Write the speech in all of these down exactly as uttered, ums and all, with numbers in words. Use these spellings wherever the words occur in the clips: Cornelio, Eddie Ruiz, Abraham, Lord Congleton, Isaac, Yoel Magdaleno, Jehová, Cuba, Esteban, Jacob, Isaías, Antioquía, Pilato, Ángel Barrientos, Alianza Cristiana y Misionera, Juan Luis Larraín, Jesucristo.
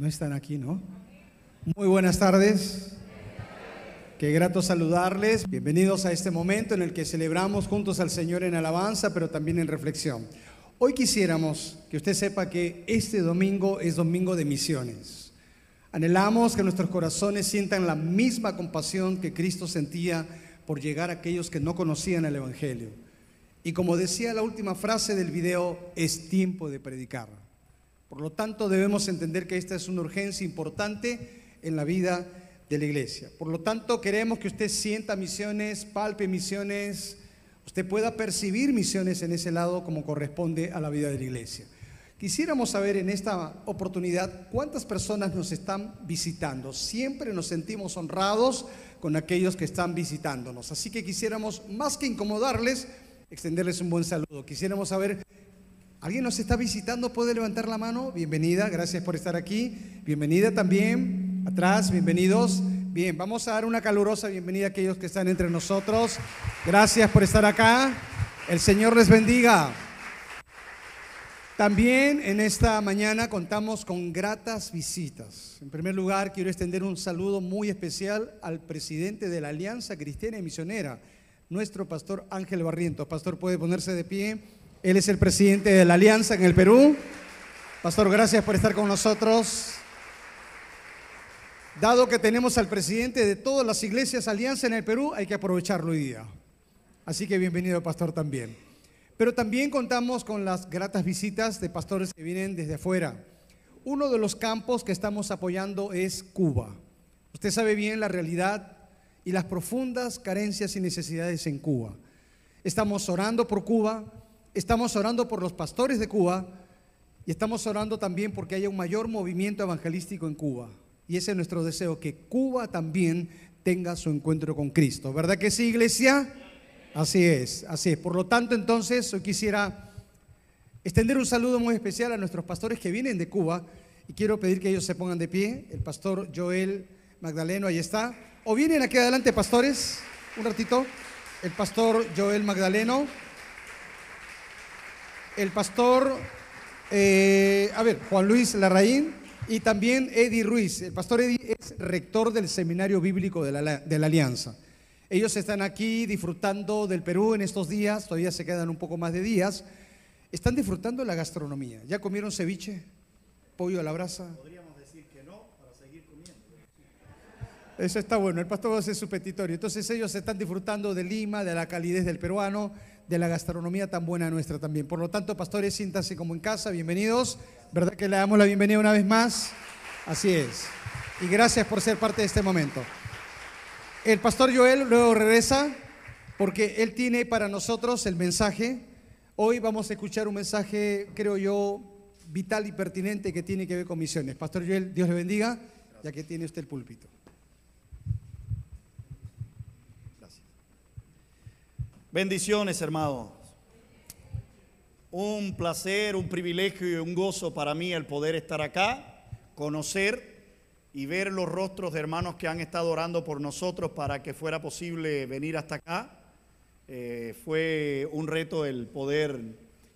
No están aquí, ¿no? Muy buenas tardes. Qué grato saludarles. Bienvenidos a este momento en el que celebramos juntos al Señor en alabanza, pero también en reflexión. Hoy quisiéramos que usted sepa que este domingo es domingo de misiones. Anhelamos que nuestros corazones sientan la misma compasión que Cristo sentía por llegar a aquellos que no conocían el Evangelio. Y como decía la última frase del video, es tiempo de predicar. Por lo tanto, debemos entender que esta es una urgencia importante en la vida de la iglesia. Por lo tanto, queremos que usted sienta misiones, palpe misiones, usted pueda percibir misiones en ese lado como corresponde a la vida de la iglesia. Quisiéramos saber en esta oportunidad cuántas personas nos están visitando. Siempre nos sentimos honrados con aquellos que están visitándonos. Así que quisiéramos, más que incomodarles, extenderles un buen saludo. Quisiéramos saber, ¿alguien nos está visitando? ¿Puede levantar la mano? Bienvenida, gracias por estar aquí. Bienvenida también. Atrás, bienvenidos. Bien, vamos a dar una calurosa bienvenida a aquellos que están entre nosotros. Gracias por estar acá. El Señor les bendiga. También en esta mañana contamos con gratas visitas. En primer lugar, quiero extender un saludo muy especial al presidente de la Alianza Cristiana y Misionera, nuestro pastor Ángel Barrientos. Pastor, puede ponerse de pie. Él es el presidente de la Alianza en el Perú. Pastor, gracias por estar con nosotros. Dado que tenemos al presidente de todas las iglesias Alianza en el Perú, hay que aprovecharlo hoy día. Así que bienvenido, pastor, también. Pero también contamos con las gratas visitas de pastores que vienen desde afuera. Uno de los campos que estamos apoyando es Cuba. Usted sabe bien la realidad y las profundas carencias y necesidades en Cuba. Estamos orando por Cuba, estamos orando por los pastores de Cuba y estamos orando también porque haya un mayor movimiento evangelístico en Cuba. Y ese es nuestro deseo, que Cuba también tenga su encuentro con Cristo. ¿Verdad que sí, iglesia? Así es, así es. Por lo tanto, entonces, hoy quisiera extender un saludo muy especial a nuestros pastores que vienen de Cuba. Y quiero pedir que ellos se pongan de pie. El pastor Yoel Magdaleno, ahí está. O vienen aquí adelante, pastores, un ratito. El pastor Yoel Magdaleno. El pastor, eh, a ver, Juan Luis Larraín. Y también Eddie Ruiz. El pastor Eddie es rector del Seminario Bíblico de la, de la Alianza. Ellos están aquí disfrutando del Perú en estos días, todavía se quedan un poco más de días. Están disfrutando la gastronomía. ¿Ya comieron ceviche? ¿Pollo a la brasa? Podríamos decir que no, para seguir comiendo. Eso está bueno, el pastor va a hacer su petitorio. Entonces ellos están disfrutando de Lima, de la calidez del peruano, de la gastronomía tan buena nuestra también. Por lo tanto, pastores, siéntanse como en casa, bienvenidos. ¿Verdad que le damos la bienvenida una vez más? Así es. Y gracias por ser parte de este momento. El pastor Yoel luego regresa porque él tiene para nosotros el mensaje. Hoy vamos a escuchar un mensaje, creo yo, vital y pertinente que tiene que ver con misiones. Pastor Yoel, Dios le bendiga, ya que tiene usted el púlpito. Bendiciones, hermanos. Un placer, un privilegio y un gozo para mí el poder estar acá, conocer y ver los rostros de hermanos que han estado orando por nosotros para que fuera posible venir hasta acá. Eh, fue un reto el poder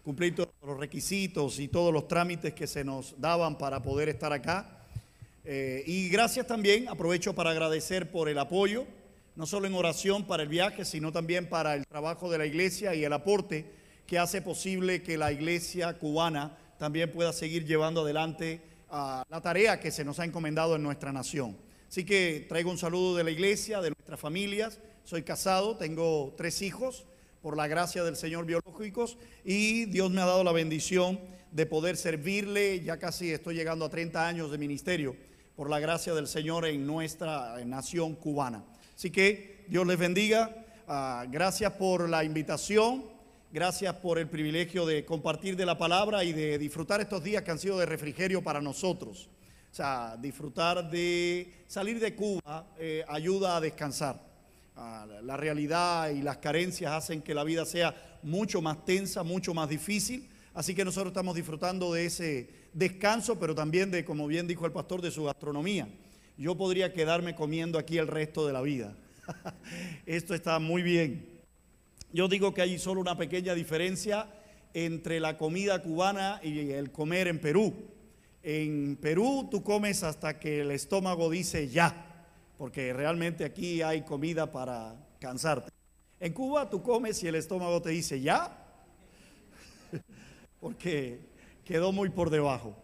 cumplir todos los requisitos y todos los trámites que se nos daban para poder estar acá. Eh, y gracias también, aprovecho para agradecer por el apoyo, no solo en oración para el viaje, sino también para el trabajo de la iglesia y el aporte que hace posible que la iglesia cubana también pueda seguir llevando adelante uh, la tarea que se nos ha encomendado en nuestra nación. Así que traigo un saludo de la iglesia, de nuestras familias. Soy casado, tengo tres hijos, por la gracia del Señor biológicos, y Dios me ha dado la bendición de poder servirle. Ya casi estoy llegando a treinta años de ministerio, por la gracia del Señor en nuestra nación cubana. Así que Dios les bendiga, uh, gracias por la invitación, gracias por el privilegio de compartir de la palabra y de disfrutar estos días que han sido de refrigerio para nosotros. O sea, disfrutar de salir de Cuba eh, ayuda a descansar. Uh, la realidad y las carencias hacen que la vida sea mucho más tensa, mucho más difícil. Así que nosotros estamos disfrutando de ese descanso, pero también de, como bien dijo el pastor, de su gastronomía. Yo podría quedarme comiendo aquí el resto de la vida. Esto está muy bien. Yo digo que hay solo una pequeña diferencia entre la comida cubana y el comer en Perú. En Perú tú comes hasta que el estómago dice ya, porque realmente aquí hay comida para cansarte. En Cuba tú comes y el estómago te dice ya, porque quedó muy por debajo.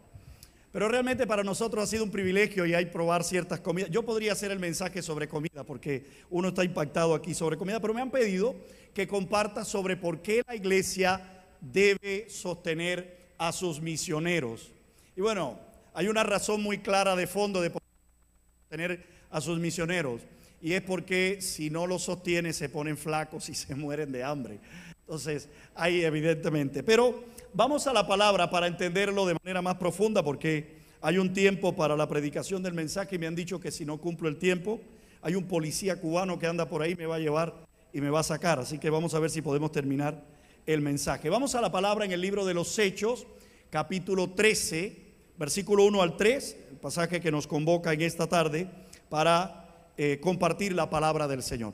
Pero realmente para nosotros ha sido un privilegio y hay probar ciertas comidas. Yo podría hacer el mensaje sobre comida porque uno está impactado aquí sobre comida, pero me han pedido que comparta sobre por qué la iglesia debe sostener a sus misioneros. Y bueno, hay una razón muy clara de fondo de por qué sostener a sus misioneros, y es porque si no los sostiene se ponen flacos y se mueren de hambre. Entonces, ahí evidentemente, pero vamos a la palabra para entenderlo de manera más profunda, porque hay un tiempo para la predicación del mensaje y me han dicho que si no cumplo el tiempo, hay un policía cubano que anda por ahí, me va a llevar y me va a sacar. Así que vamos a ver si podemos terminar el mensaje. Vamos a la palabra en el libro de los Hechos, capítulo trece, versículo uno al tres, el pasaje que nos convoca en esta tarde para eh, compartir la palabra del Señor.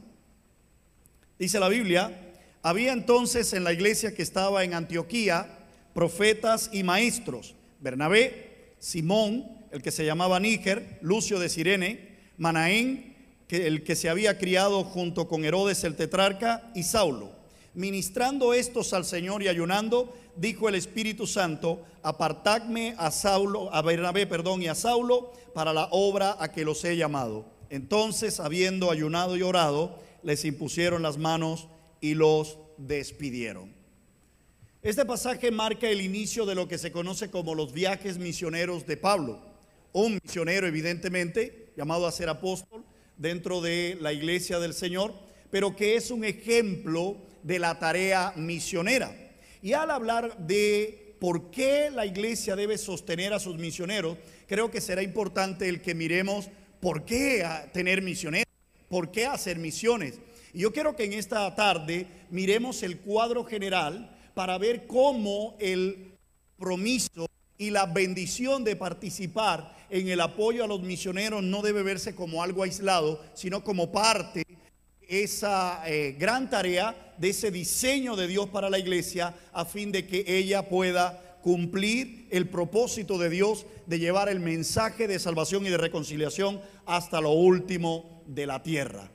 Dice la Biblia: había entonces en la iglesia que estaba en Antioquía profetas y maestros: Bernabé, Simón, el que se llamaba Níger, Lucio de Cirene, Manaén, que el que se había criado junto con Herodes el tetrarca, y Saulo. Ministrando estos al Señor y ayunando, dijo el Espíritu Santo: apartadme a Saulo, a Bernabé, perdón, y a Saulo para la obra a que los he llamado. Entonces, habiendo ayunado y orado, les impusieron las manos y los despidieron. Este pasaje marca el inicio de lo que se conoce como los viajes misioneros de Pablo, un misionero evidentemente llamado a ser apóstol dentro de la iglesia del Señor, pero que es un ejemplo de la tarea misionera. Y al hablar de por qué la iglesia debe sostener a sus misioneros, creo que será importante el que miremos por qué tener misioneros, por qué hacer misiones. Y yo quiero que en esta tarde miremos el cuadro general para ver cómo el compromiso y la bendición de participar en el apoyo a los misioneros no debe verse como algo aislado, sino como parte de esa eh, gran tarea, de ese diseño de Dios para la iglesia, a fin de que ella pueda cumplir el propósito de Dios de llevar el mensaje de salvación y de reconciliación hasta lo último de la tierra.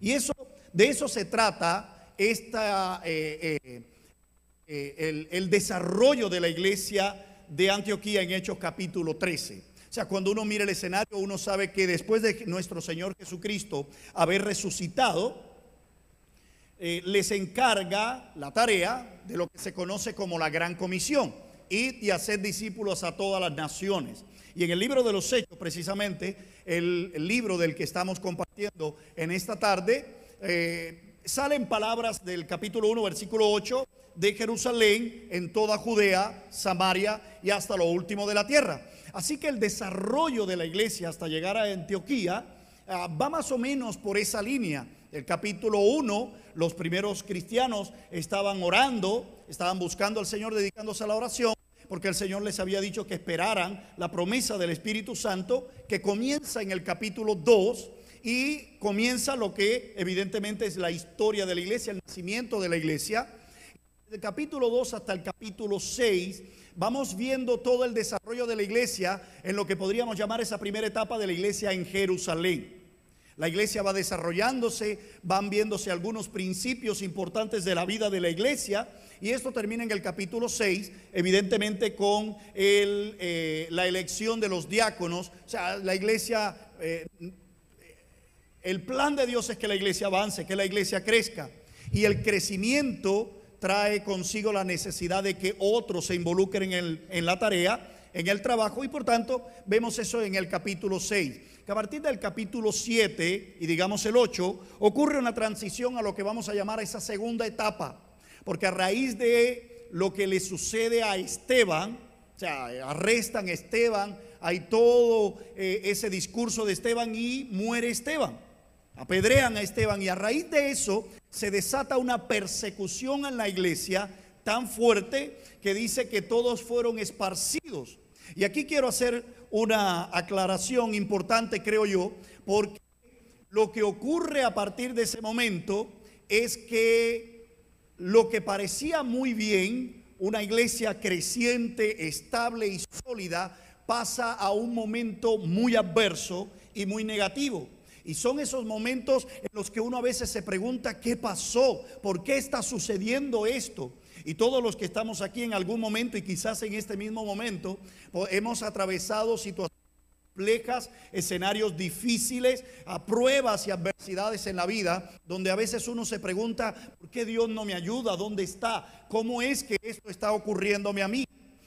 Y eso, de eso se trata esta... Eh, eh, Eh, el, el desarrollo de la iglesia de Antioquía en Hechos capítulo trece. O sea, cuando uno mira el escenario, uno sabe que después de nuestro Señor Jesucristo haber resucitado, eh, les encarga la tarea de lo que se conoce como la Gran Comisión: id y haced discípulos a todas las naciones. Y en el libro de los Hechos, precisamente, el, el libro del que estamos compartiendo en esta tarde, eh, salen palabras del capítulo uno, versículo ocho: de Jerusalén, en toda Judea, Samaria y hasta lo último de la tierra. Así que el desarrollo de la iglesia hasta llegar a Antioquía uh, va más o menos por esa línea. El capítulo uno, los primeros cristianos estaban orando, estaban buscando al Señor, dedicándose a la oración, porque el Señor les había dicho que esperaran la promesa del Espíritu Santo, que comienza en el capítulo dos y comienza lo que evidentemente es la historia de la iglesia, el nacimiento de la iglesia. Del capítulo dos hasta el capítulo seis vamos viendo todo el desarrollo de la iglesia en lo que podríamos llamar esa primera etapa de la iglesia en Jerusalén. La iglesia va desarrollándose, van viéndose algunos principios importantes de la vida de la iglesia, y esto termina en el capítulo seis, evidentemente con el, eh, la elección de los diáconos. O sea, la iglesia, eh, el plan de Dios es que la iglesia avance, que la iglesia crezca, y el crecimiento trae consigo la necesidad de que otros se involucren en, el, en la tarea, en el trabajo, y por tanto vemos eso en el capítulo seis. Que a partir del capítulo siete y digamos el ocho ocurre una transición a lo que vamos a llamar esa segunda etapa, porque a raíz de lo que le sucede a Esteban, o sea, arrestan a Esteban, hay todo eh, ese discurso de Esteban y muere Esteban. Apedrean a Esteban, y a raíz de eso se desata una persecución en la iglesia tan fuerte que dice que todos fueron esparcidos. Y aquí quiero hacer una aclaración importante, creo yo, porque lo que ocurre a partir de ese momento es que lo que parecía muy bien, una iglesia creciente, estable y sólida, pasa a un momento muy adverso y muy negativo. Y son esos momentos en los que uno a veces se pregunta, ¿qué pasó? ¿Por qué está sucediendo esto? Y todos los que estamos aquí en algún momento, y quizás en este mismo momento, pues hemos atravesado situaciones complejas, escenarios difíciles, a pruebas y adversidades en la vida, donde a veces uno se pregunta, ¿por qué Dios no me ayuda? ¿Dónde está? ¿Cómo es que esto está ocurriéndome a mí?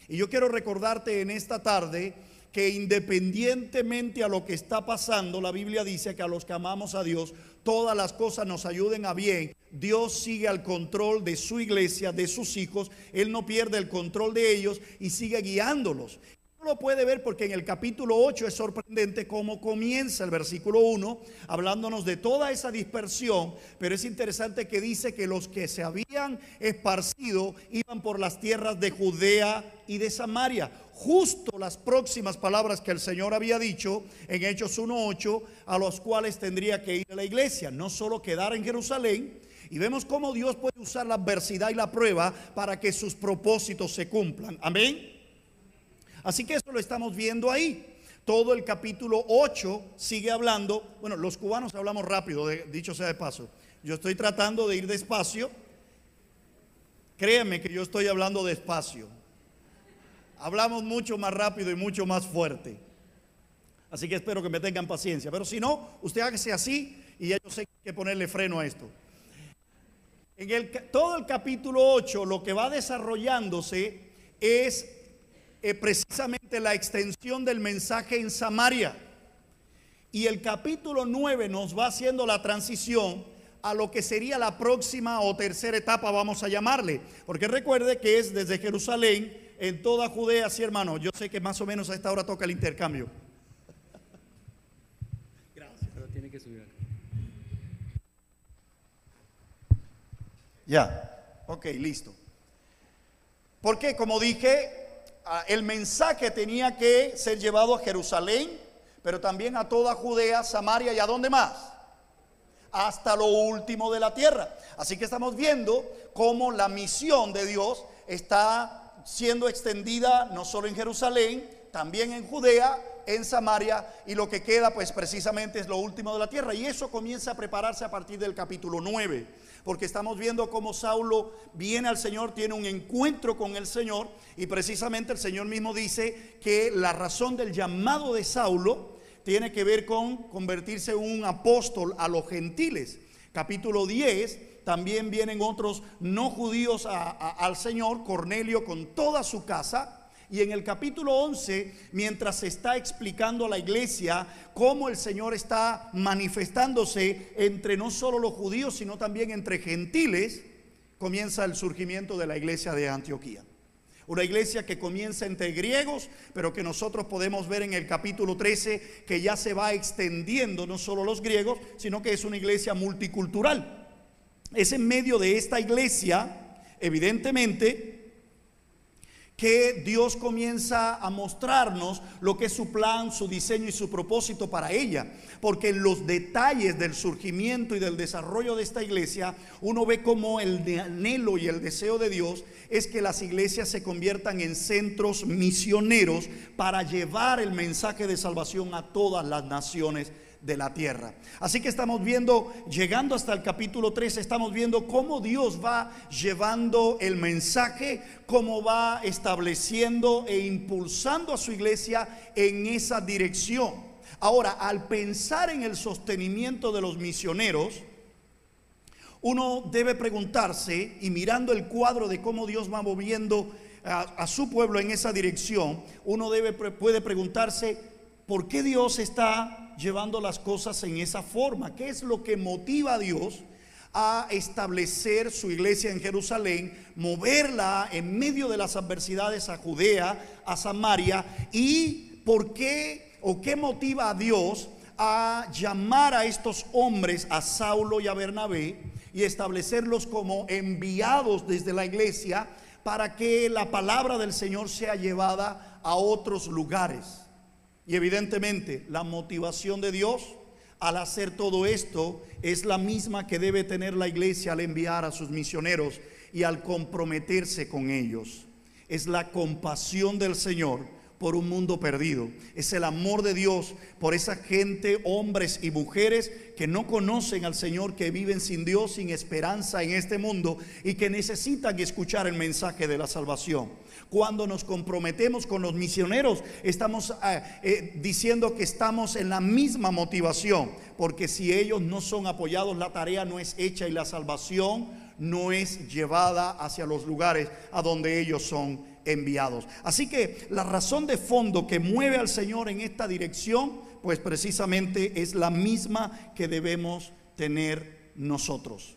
Y yo quiero recordarte en esta tarde que independientemente a lo que está pasando, la Biblia dice que a los que amamos a Dios, todas las cosas nos ayuden a bien. Dios sigue al control de su iglesia, de sus hijos. Él no pierde el control de ellos y sigue guiándolos. Uno lo puede ver porque en el capítulo ocho es sorprendente cómo comienza el versículo uno, hablándonos de toda esa dispersión, pero es interesante que dice que los que se habían esparcido iban por las tierras de Judea y de Samaria. Justo las próximas palabras que el Señor había dicho en Hechos uno ocho, a los cuales tendría que ir a la iglesia, no solo quedar en Jerusalén. Y vemos cómo Dios puede usar la adversidad y la prueba para que sus propósitos se cumplan. Amén. Así que eso lo estamos viendo ahí. Todo el capítulo ocho sigue hablando. Bueno, los cubanos hablamos rápido, de, dicho sea de paso. Yo estoy tratando de ir despacio. Créanme que yo estoy hablando despacio. Hablamos mucho más rápido y mucho más fuerte. Así que espero que me tengan paciencia. Pero si no, usted hágase así y ya yo sé que ponerle freno a esto. En el, todo el capítulo ocho lo que va desarrollándose es... Eh, precisamente la extensión del mensaje en Samaria, y el capítulo nueve nos va haciendo la transición a lo que sería la próxima o tercera etapa, vamos a llamarle, porque recuerde que es desde Jerusalén en toda Judea. Sí, hermano, yo sé que más o menos a esta hora toca el intercambio. Gracias. Pero tiene que subir acá. Ya, ok, listo. Porque como dije, el mensaje tenía que ser llevado a Jerusalén, pero también a toda Judea, Samaria y a dónde más, hasta lo último de la tierra. Así que estamos viendo cómo la misión de Dios está siendo extendida no solo en Jerusalén, también en Judea, en Samaria, y lo que queda pues precisamente es lo último de la tierra. Y eso comienza a prepararse a partir del capítulo nueve, porque estamos viendo cómo Saulo viene al Señor, tiene un encuentro con el Señor, y precisamente el Señor mismo dice que la razón del llamado de Saulo tiene que ver con convertirse en un apóstol a los gentiles. Capítulo diez también vienen otros no judíos a, a, al Señor, Cornelio con toda su casa. Y en el capítulo once, mientras se está explicando a la iglesia cómo el Señor está manifestándose entre no solo los judíos, sino también entre gentiles, comienza el surgimiento de la iglesia de Antioquía. Una iglesia que comienza entre griegos, pero que nosotros podemos ver en el capítulo trece que ya se va extendiendo no solo los griegos, sino que es una iglesia multicultural. Es en medio de esta iglesia, evidentemente, que Dios comienza a mostrarnos lo que es su plan, su diseño y su propósito para ella. Porque en los detalles del surgimiento y del desarrollo de esta iglesia, uno ve como el anhelo y el deseo de Dios es que las iglesias se conviertan en centros misioneros para llevar el mensaje de salvación a todas las naciones de la tierra. Así que estamos viendo, llegando hasta el capítulo trece, estamos viendo cómo Dios va llevando el mensaje, cómo va estableciendo e impulsando a su iglesia en esa dirección. Ahora, al pensar en el sostenimiento de los misioneros, uno debe preguntarse, y mirando el cuadro de cómo Dios va moviendo a, a su pueblo en esa dirección, uno debe, puede preguntarse, ¿por qué Dios está llevando las cosas en esa forma? ¿Qué es lo que motiva a Dios a establecer su iglesia en Jerusalén, moverla en medio de las adversidades a Judea, a Samaria? ¿Y por qué o qué motiva a Dios a llamar a estos hombres, a Saulo y a Bernabé, y establecerlos como enviados desde la iglesia para que la palabra del Señor sea llevada a otros lugares? Y evidentemente la motivación de Dios al hacer todo esto es la misma que debe tener la iglesia al enviar a sus misioneros y al comprometerse con ellos. Es la compasión del Señor por un mundo perdido. Es el amor de Dios por esa gente, hombres y mujeres que no conocen al Señor, que viven sin Dios, sin esperanza en este mundo y que necesitan escuchar el mensaje de la salvación. Cuando nos comprometemos con los misioneros, estamos eh, eh, diciendo que estamos en la misma motivación, porque si ellos no son apoyados, la tarea no es hecha y la salvación no es llevada hacia los lugares a donde ellos son enviados. Así que la razón de fondo que mueve al Señor en esta dirección, pues precisamente es la misma que debemos tener nosotros.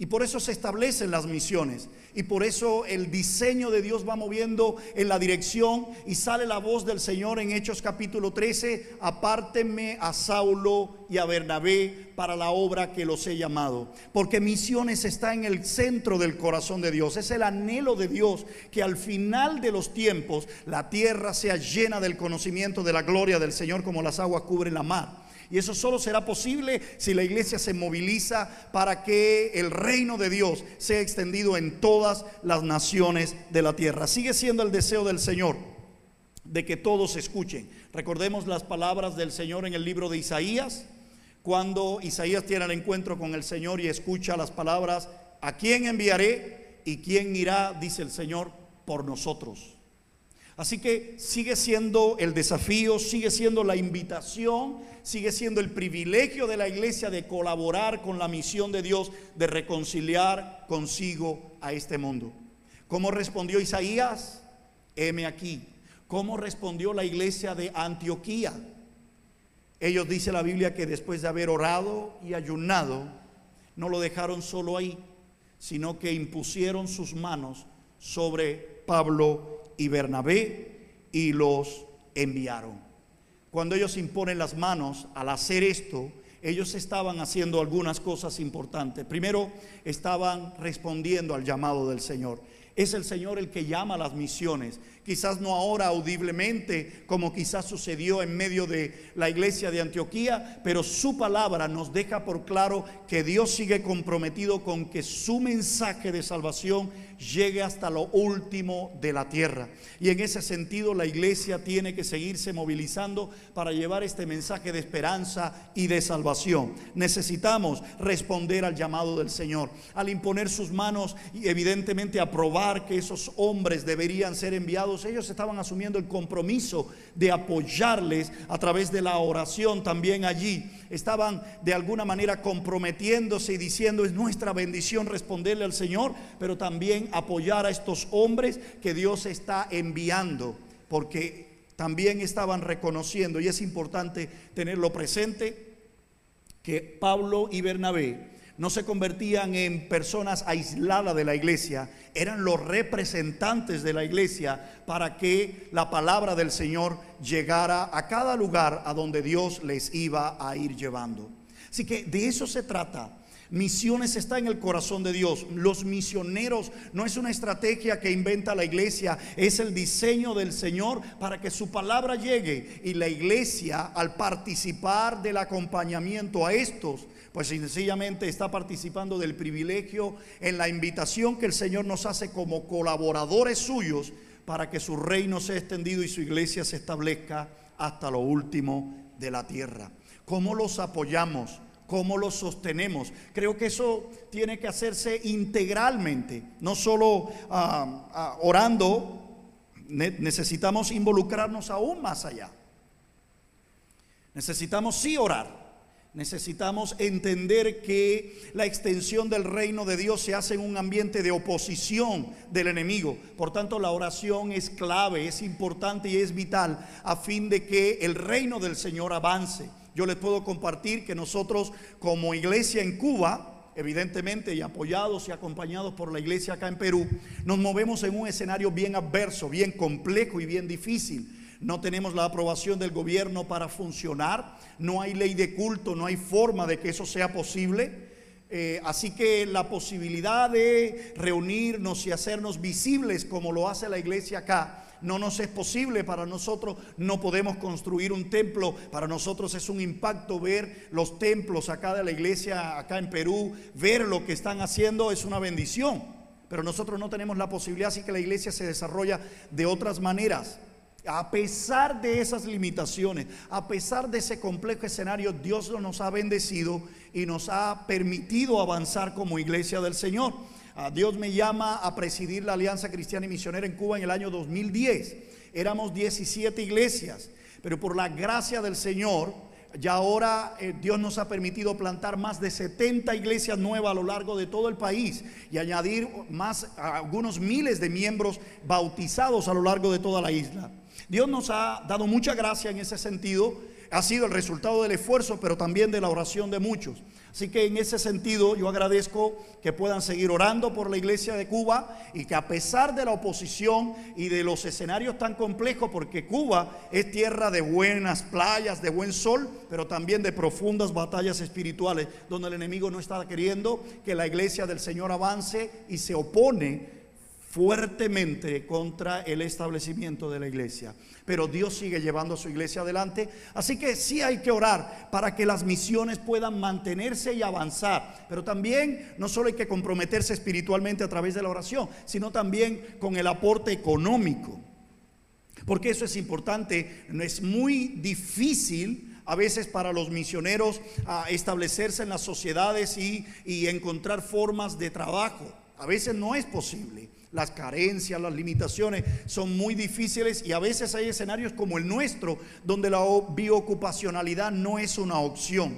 Y por eso se establecen las misiones, y por eso el diseño de Dios va moviendo en la dirección, y sale la voz del Señor en Hechos capítulo trece: apártenme a Saulo y a Bernabé para la obra que los he llamado. Porque misiones está en el centro del corazón de Dios. Es el anhelo de Dios que al final de los tiempos la tierra sea llena del conocimiento de la gloria del Señor, como las aguas cubren la mar. Y eso solo será posible si la iglesia se moviliza para que el reino de Dios sea extendido en todas las naciones de la tierra. Sigue siendo el deseo del Señor de que todos escuchen. Recordemos las palabras del Señor en el libro de Isaías, cuando Isaías tiene el encuentro con el Señor y escucha las palabras: ¿a quién enviaré y quién irá? Dice el Señor, por nosotros. Así que sigue siendo el desafío, sigue siendo la invitación, sigue siendo el privilegio de la iglesia de colaborar con la misión de Dios, de reconciliar consigo a este mundo. ¿Cómo respondió Isaías? Heme aquí. ¿Cómo respondió la iglesia de Antioquía? Ellos, dice la Biblia, que después de haber orado y ayunado, no lo dejaron solo ahí, sino que impusieron sus manos sobre Pablo y Bernabé y los enviaron. Cuando ellos imponen las manos, al hacer esto, ellos estaban haciendo algunas cosas importantes. Primero, estaban respondiendo al llamado del Señor. Es el Señor el que llama a las misiones. Quizás no ahora audiblemente, como quizás sucedió en medio de la iglesia de Antioquía, pero su palabra nos deja por claro que Dios sigue comprometido con que su mensaje de salvación llegue hasta lo último de la tierra. Y en ese sentido la iglesia tiene que seguirse movilizando para llevar este mensaje de esperanza y de salvación. Necesitamos responder al llamado del Señor, al imponer sus manos y evidentemente aprobar que esos hombres deberían ser enviados. Ellos estaban asumiendo el compromiso de apoyarles a través de la oración. También allí estaban de alguna manera comprometiéndose y diciendo: es nuestra bendición responderle al Señor, pero también apoyar a estos hombres que Dios está enviando, porque también estaban reconociendo, y es importante tenerlo presente, que Pablo y Bernabé no se convertían en personas aisladas de la iglesia, eran los representantes de la iglesia para que la palabra del Señor llegara a cada lugar a donde Dios les iba a ir llevando. Así que de eso se trata. Misiones está en el corazón de Dios. Los misioneros no es una estrategia que inventa la iglesia, es el diseño del Señor para que su palabra llegue. Y la iglesia, al participar del acompañamiento a estos, pues sencillamente está participando del privilegio en la invitación que el Señor nos hace como colaboradores suyos para que su reino sea extendido y su iglesia se establezca hasta lo último de la tierra. ¿Cómo los apoyamos? ¿Cómo los sostenemos? Creo que eso tiene que hacerse integralmente, no solo ah, ah, orando. Ne- necesitamos involucrarnos aún más allá. Necesitamos sí orar. Necesitamos entender que la extensión del reino de Dios se hace en un ambiente de oposición del enemigo. Por tanto, la oración es clave, es importante y es vital a fin de que el reino del Señor avance. Yo les puedo compartir que nosotros como iglesia en Cuba, evidentemente y apoyados y acompañados por la iglesia acá en Perú, nos movemos en un escenario bien adverso, bien complejo y bien difícil. No tenemos la aprobación del gobierno para funcionar, no hay ley de culto, no hay forma de que eso sea posible. Eh, así que la posibilidad de reunirnos y hacernos visibles como lo hace la iglesia acá no nos es posible. Para nosotros no podemos construir un templo. Para nosotros es un impacto ver los templos acá de la iglesia acá en Perú, ver lo que están haciendo es una bendición, pero nosotros no tenemos la posibilidad, así que la iglesia se desarrolla de otras maneras. A pesar de esas limitaciones, a pesar de ese complejo escenario, Dios nos ha bendecido y nos ha permitido avanzar como iglesia del Señor. A Dios me llama a presidir la Alianza Cristiana y Misionera en Cuba en el año dos mil diez. Éramos diecisiete iglesias, pero por la gracia del Señor, ya ahora eh, Dios nos ha permitido plantar más de setenta iglesias nuevas a lo largo de todo el país y añadir más algunos miles de miembros bautizados a lo largo de toda la isla. Dios nos ha dado mucha gracia en ese sentido. Ha sido el resultado del esfuerzo, pero también de la oración de muchos. Así que en ese sentido yo agradezco que puedan seguir orando por la iglesia de Cuba y que a pesar de la oposición y de los escenarios tan complejos, porque Cuba es tierra de buenas playas, de buen sol, pero también de profundas batallas espirituales, donde el enemigo no está queriendo que la iglesia del Señor avance y se opone fuertemente contra el establecimiento de la iglesia, pero Dios sigue llevando a su iglesia adelante. Así que sí hay que orar para que las misiones puedan mantenerse y avanzar, pero también no solo hay que comprometerse espiritualmente a través de la oración, sino también con el aporte económico, porque eso es importante. Es muy difícil a veces para los misioneros a establecerse en las sociedades y, y encontrar formas de trabajo. A veces no es posible. Las carencias, las limitaciones son muy difíciles y a veces hay escenarios como el nuestro donde la biocupacionalidad no es una opción,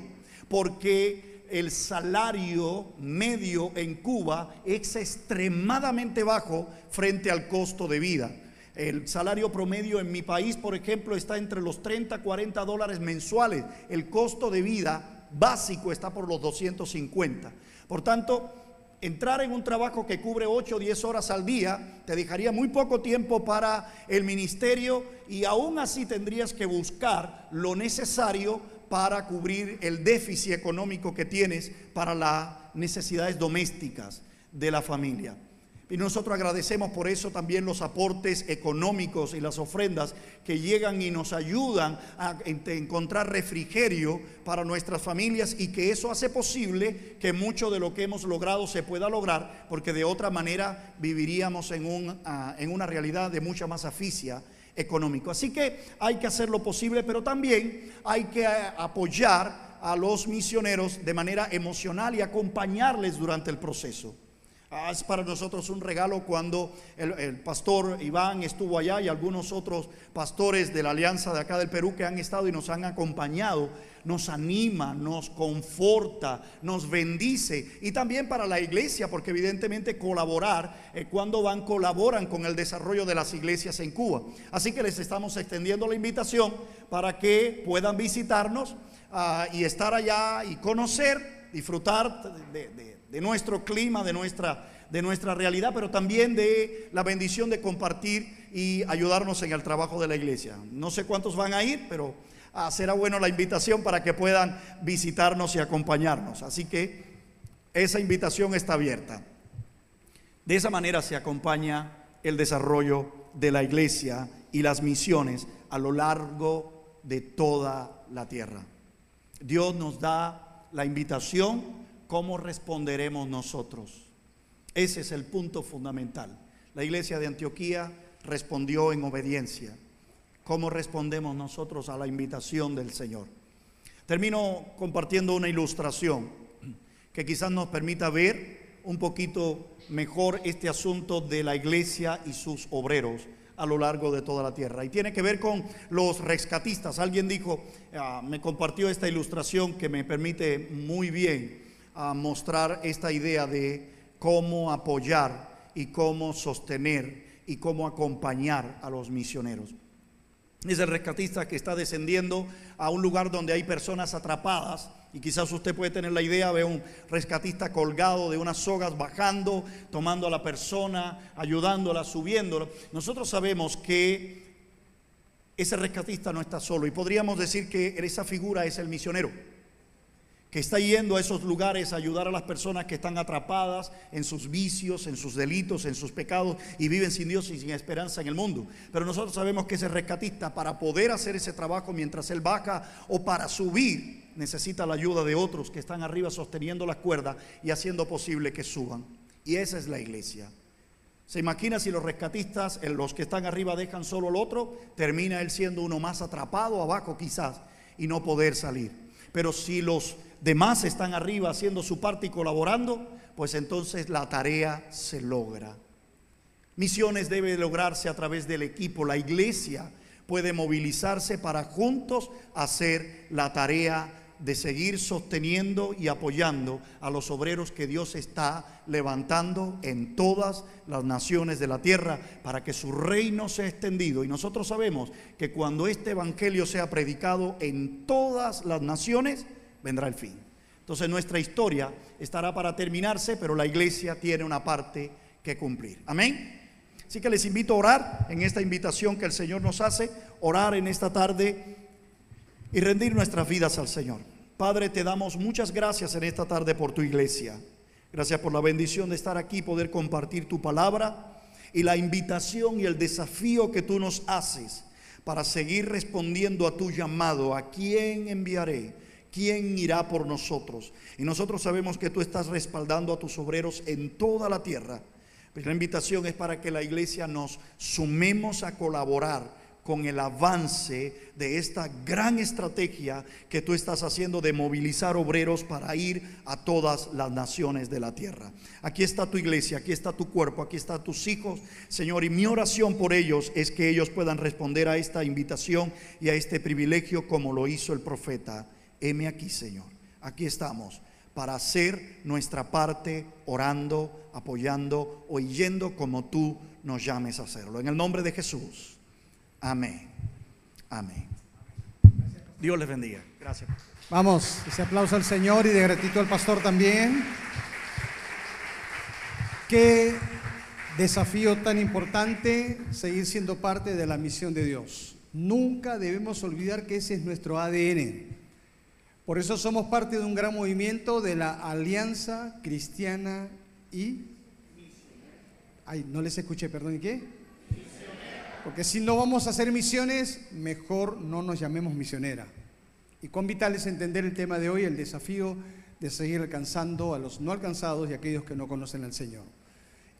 porque el salario medio en Cuba es extremadamente bajo frente al costo de vida. El salario promedio en mi país, por ejemplo, está entre los treinta a cuarenta dólares mensuales. El costo de vida básico está por los doscientos cincuenta. Por tanto, entrar en un trabajo que cubre ocho o diez horas al día te dejaría muy poco tiempo para el ministerio, y aún así tendrías que buscar lo necesario para cubrir el déficit económico que tienes para las necesidades domésticas de la familia. Y nosotros agradecemos por eso también los aportes económicos y las ofrendas que llegan y nos ayudan a encontrar refrigerio para nuestras familias, y que eso hace posible que mucho de lo que hemos logrado se pueda lograr, porque de otra manera viviríamos en, un, uh, en una realidad de mucha más asfixia económica. Así que hay que hacer lo posible, pero también hay que apoyar a los misioneros de manera emocional y acompañarles durante el proceso. Ah, es para nosotros un regalo cuando el, el pastor Iván estuvo allá y algunos otros pastores de la Alianza de acá del Perú que han estado y nos han acompañado. Nos anima, nos conforta, nos bendice, y también para la iglesia, porque evidentemente colaborar, eh, cuando van colaboran con el desarrollo de las iglesias en Cuba. Así que les estamos extendiendo la invitación para que puedan visitarnos ah, y estar allá y conocer, disfrutar de, de de nuestro clima, de nuestra, de nuestra realidad, pero también de la bendición de compartir y ayudarnos en el trabajo de la iglesia. No sé cuántos van a ir, pero ah, será bueno la invitación para que puedan visitarnos y acompañarnos. Así que esa invitación está abierta. De esa manera se acompaña el desarrollo de la iglesia y las misiones a lo largo de toda la tierra. Dios nos da la invitación. ¿Cómo responderemos nosotros? Ese es el punto fundamental. La iglesia de Antioquía respondió en obediencia. ¿Cómo respondemos nosotros a la invitación del Señor? Termino compartiendo una ilustración que quizás nos permita ver un poquito mejor este asunto de la iglesia y sus obreros a lo largo de toda la tierra, y tiene que ver con los rescatistas. Alguien dijo, uh, me compartió esta ilustración que me permite muy bien a mostrar esta idea de cómo apoyar y cómo sostener y cómo acompañar a los misioneros. Es el rescatista que está descendiendo a un lugar donde hay personas atrapadas, y quizás usted puede tener la idea de un rescatista colgado de unas sogas, bajando, tomando a la persona, ayudándola, subiéndola. Nosotros sabemos que ese rescatista no está solo, y podríamos decir que esa figura es el misionero que está yendo a esos lugares a ayudar a las personas que están atrapadas en sus vicios, en sus delitos, en sus pecados, y viven sin Dios y sin esperanza en el mundo. Pero nosotros sabemos que ese rescatista, para poder hacer ese trabajo mientras él baja o para subir, necesita la ayuda de otros que están arriba sosteniendo las cuerdas y haciendo posible que suban. Y esa es la iglesia. Se imagina si los rescatistas, los que están arriba, dejan solo al otro, termina él siendo uno más atrapado abajo quizás y no poder salir. Pero si los demás están arriba haciendo su parte y colaborando, pues entonces la tarea se logra. Misiones debe lograrse a través del equipo. La iglesia puede movilizarse para juntos hacer la tarea de seguir sosteniendo y apoyando a los obreros que Dios está levantando en todas las naciones de la tierra para que su reino sea extendido. Y nosotros sabemos que cuando este evangelio sea predicado en todas las naciones, vendrá el fin. Entonces nuestra historia estará para terminarse, pero la iglesia tiene una parte que cumplir. Amén. Así que les invito a orar en esta invitación que el Señor nos hace, orar en esta tarde y rendir nuestras vidas al Señor. Padre, te damos muchas gracias en esta tarde por tu iglesia. Gracias por la bendición de estar aquí, poder compartir tu palabra y la invitación y el desafío que tú nos haces para seguir respondiendo a tu llamado. ¿A quién enviaré? ¿Quién irá por nosotros? Y nosotros sabemos que tú estás respaldando a tus obreros en toda la tierra. Pues la invitación es para que la iglesia nos sumemos a colaborar con el avance de esta gran estrategia que tú estás haciendo de movilizar obreros para ir a todas las naciones de la tierra. Aquí está tu iglesia, aquí está tu cuerpo, aquí están tus hijos, Señor, y mi oración por ellos es que ellos puedan responder a esta invitación y a este privilegio como lo hizo el profeta. Heme aquí, Señor, aquí estamos para hacer nuestra parte, orando, apoyando, oyendo como tú nos llames a hacerlo. En el nombre de Jesús. Amén. Amén. Dios les bendiga. Gracias. Vamos, ese aplauso al Señor y de gratitud al pastor también. Qué desafío tan importante seguir siendo parte de la misión de Dios. Nunca debemos olvidar que ese es nuestro A D N. Por eso somos parte de un gran movimiento de la Alianza Cristiana y... Ay, no les escuché, perdón, ¿y qué? Porque si no vamos a hacer misiones, mejor no nos llamemos misionera. Y cuán vital es entender el tema de hoy, el desafío de seguir alcanzando a los no alcanzados y a aquellos que no conocen al Señor.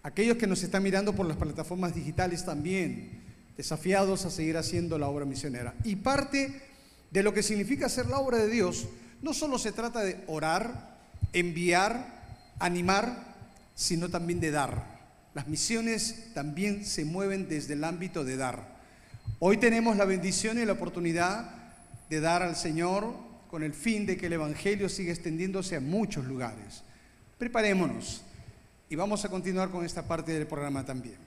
Aquellos que nos están mirando por las plataformas digitales también, desafiados a seguir haciendo la obra misionera. Y parte de lo que significa hacer la obra de Dios, no solo se trata de orar, enviar, animar, sino también de dar. Las misiones también se mueven desde el ámbito de dar. Hoy tenemos la bendición y la oportunidad de dar al Señor con el fin de que el evangelio siga extendiéndose a muchos lugares. Preparémonos y vamos a continuar con esta parte del programa también.